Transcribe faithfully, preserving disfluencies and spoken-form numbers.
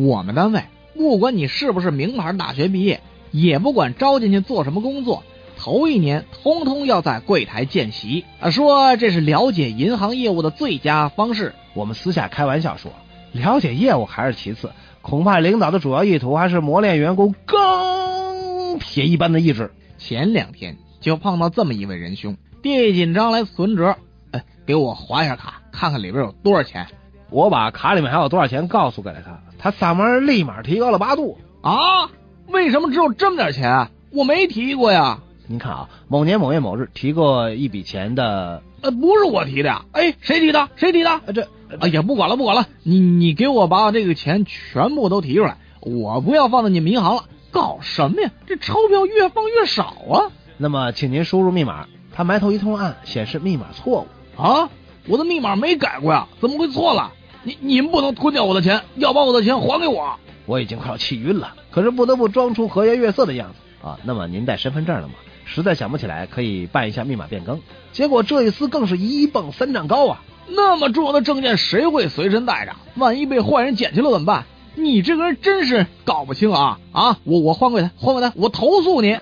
我们单位不管你是不是名牌大学毕业，也不管招进去做什么工作，头一年通通要在柜台见习，啊，说这是了解银行业务的最佳方式。我们私下开玩笑说，了解业务还是其次，恐怕领导的主要意图还是磨练员工钢铁一般的意志。前两天就碰到这么一位仁兄，递紧张来存折，哎，给我划一下卡，看看里边有多少钱。我把卡里面还有多少钱告诉给了他，他嗓门立马提高了八度。啊，为什么只有这么点钱？我没提过呀。你看啊，某年某月某日提过一笔钱的，呃，不是我提的，哎，谁提的？谁提的？呃、这啊，也不管了，不管了，你你给我把这个钱全部都提出来，我不要放在你们银行了。搞什么呀？这钞票越放越少啊！那么，请您输入密码。他埋头一通按，显示密码错误。啊，我的密码没改过呀，怎么会错了？你你们不能吞掉我的钱，要把我的钱还给我。我已经快要气晕了，可是不得不装出和颜悦色的样子啊。那么您带身份证了吗？实在想不起来，可以办一下密码变更。结果这一次更是一蹦三丈高啊！那么重要的证件谁会随身带着？万一被坏人捡去了怎么办？你这个人真是搞不清啊！啊，我我换柜台，换柜台，我投诉你。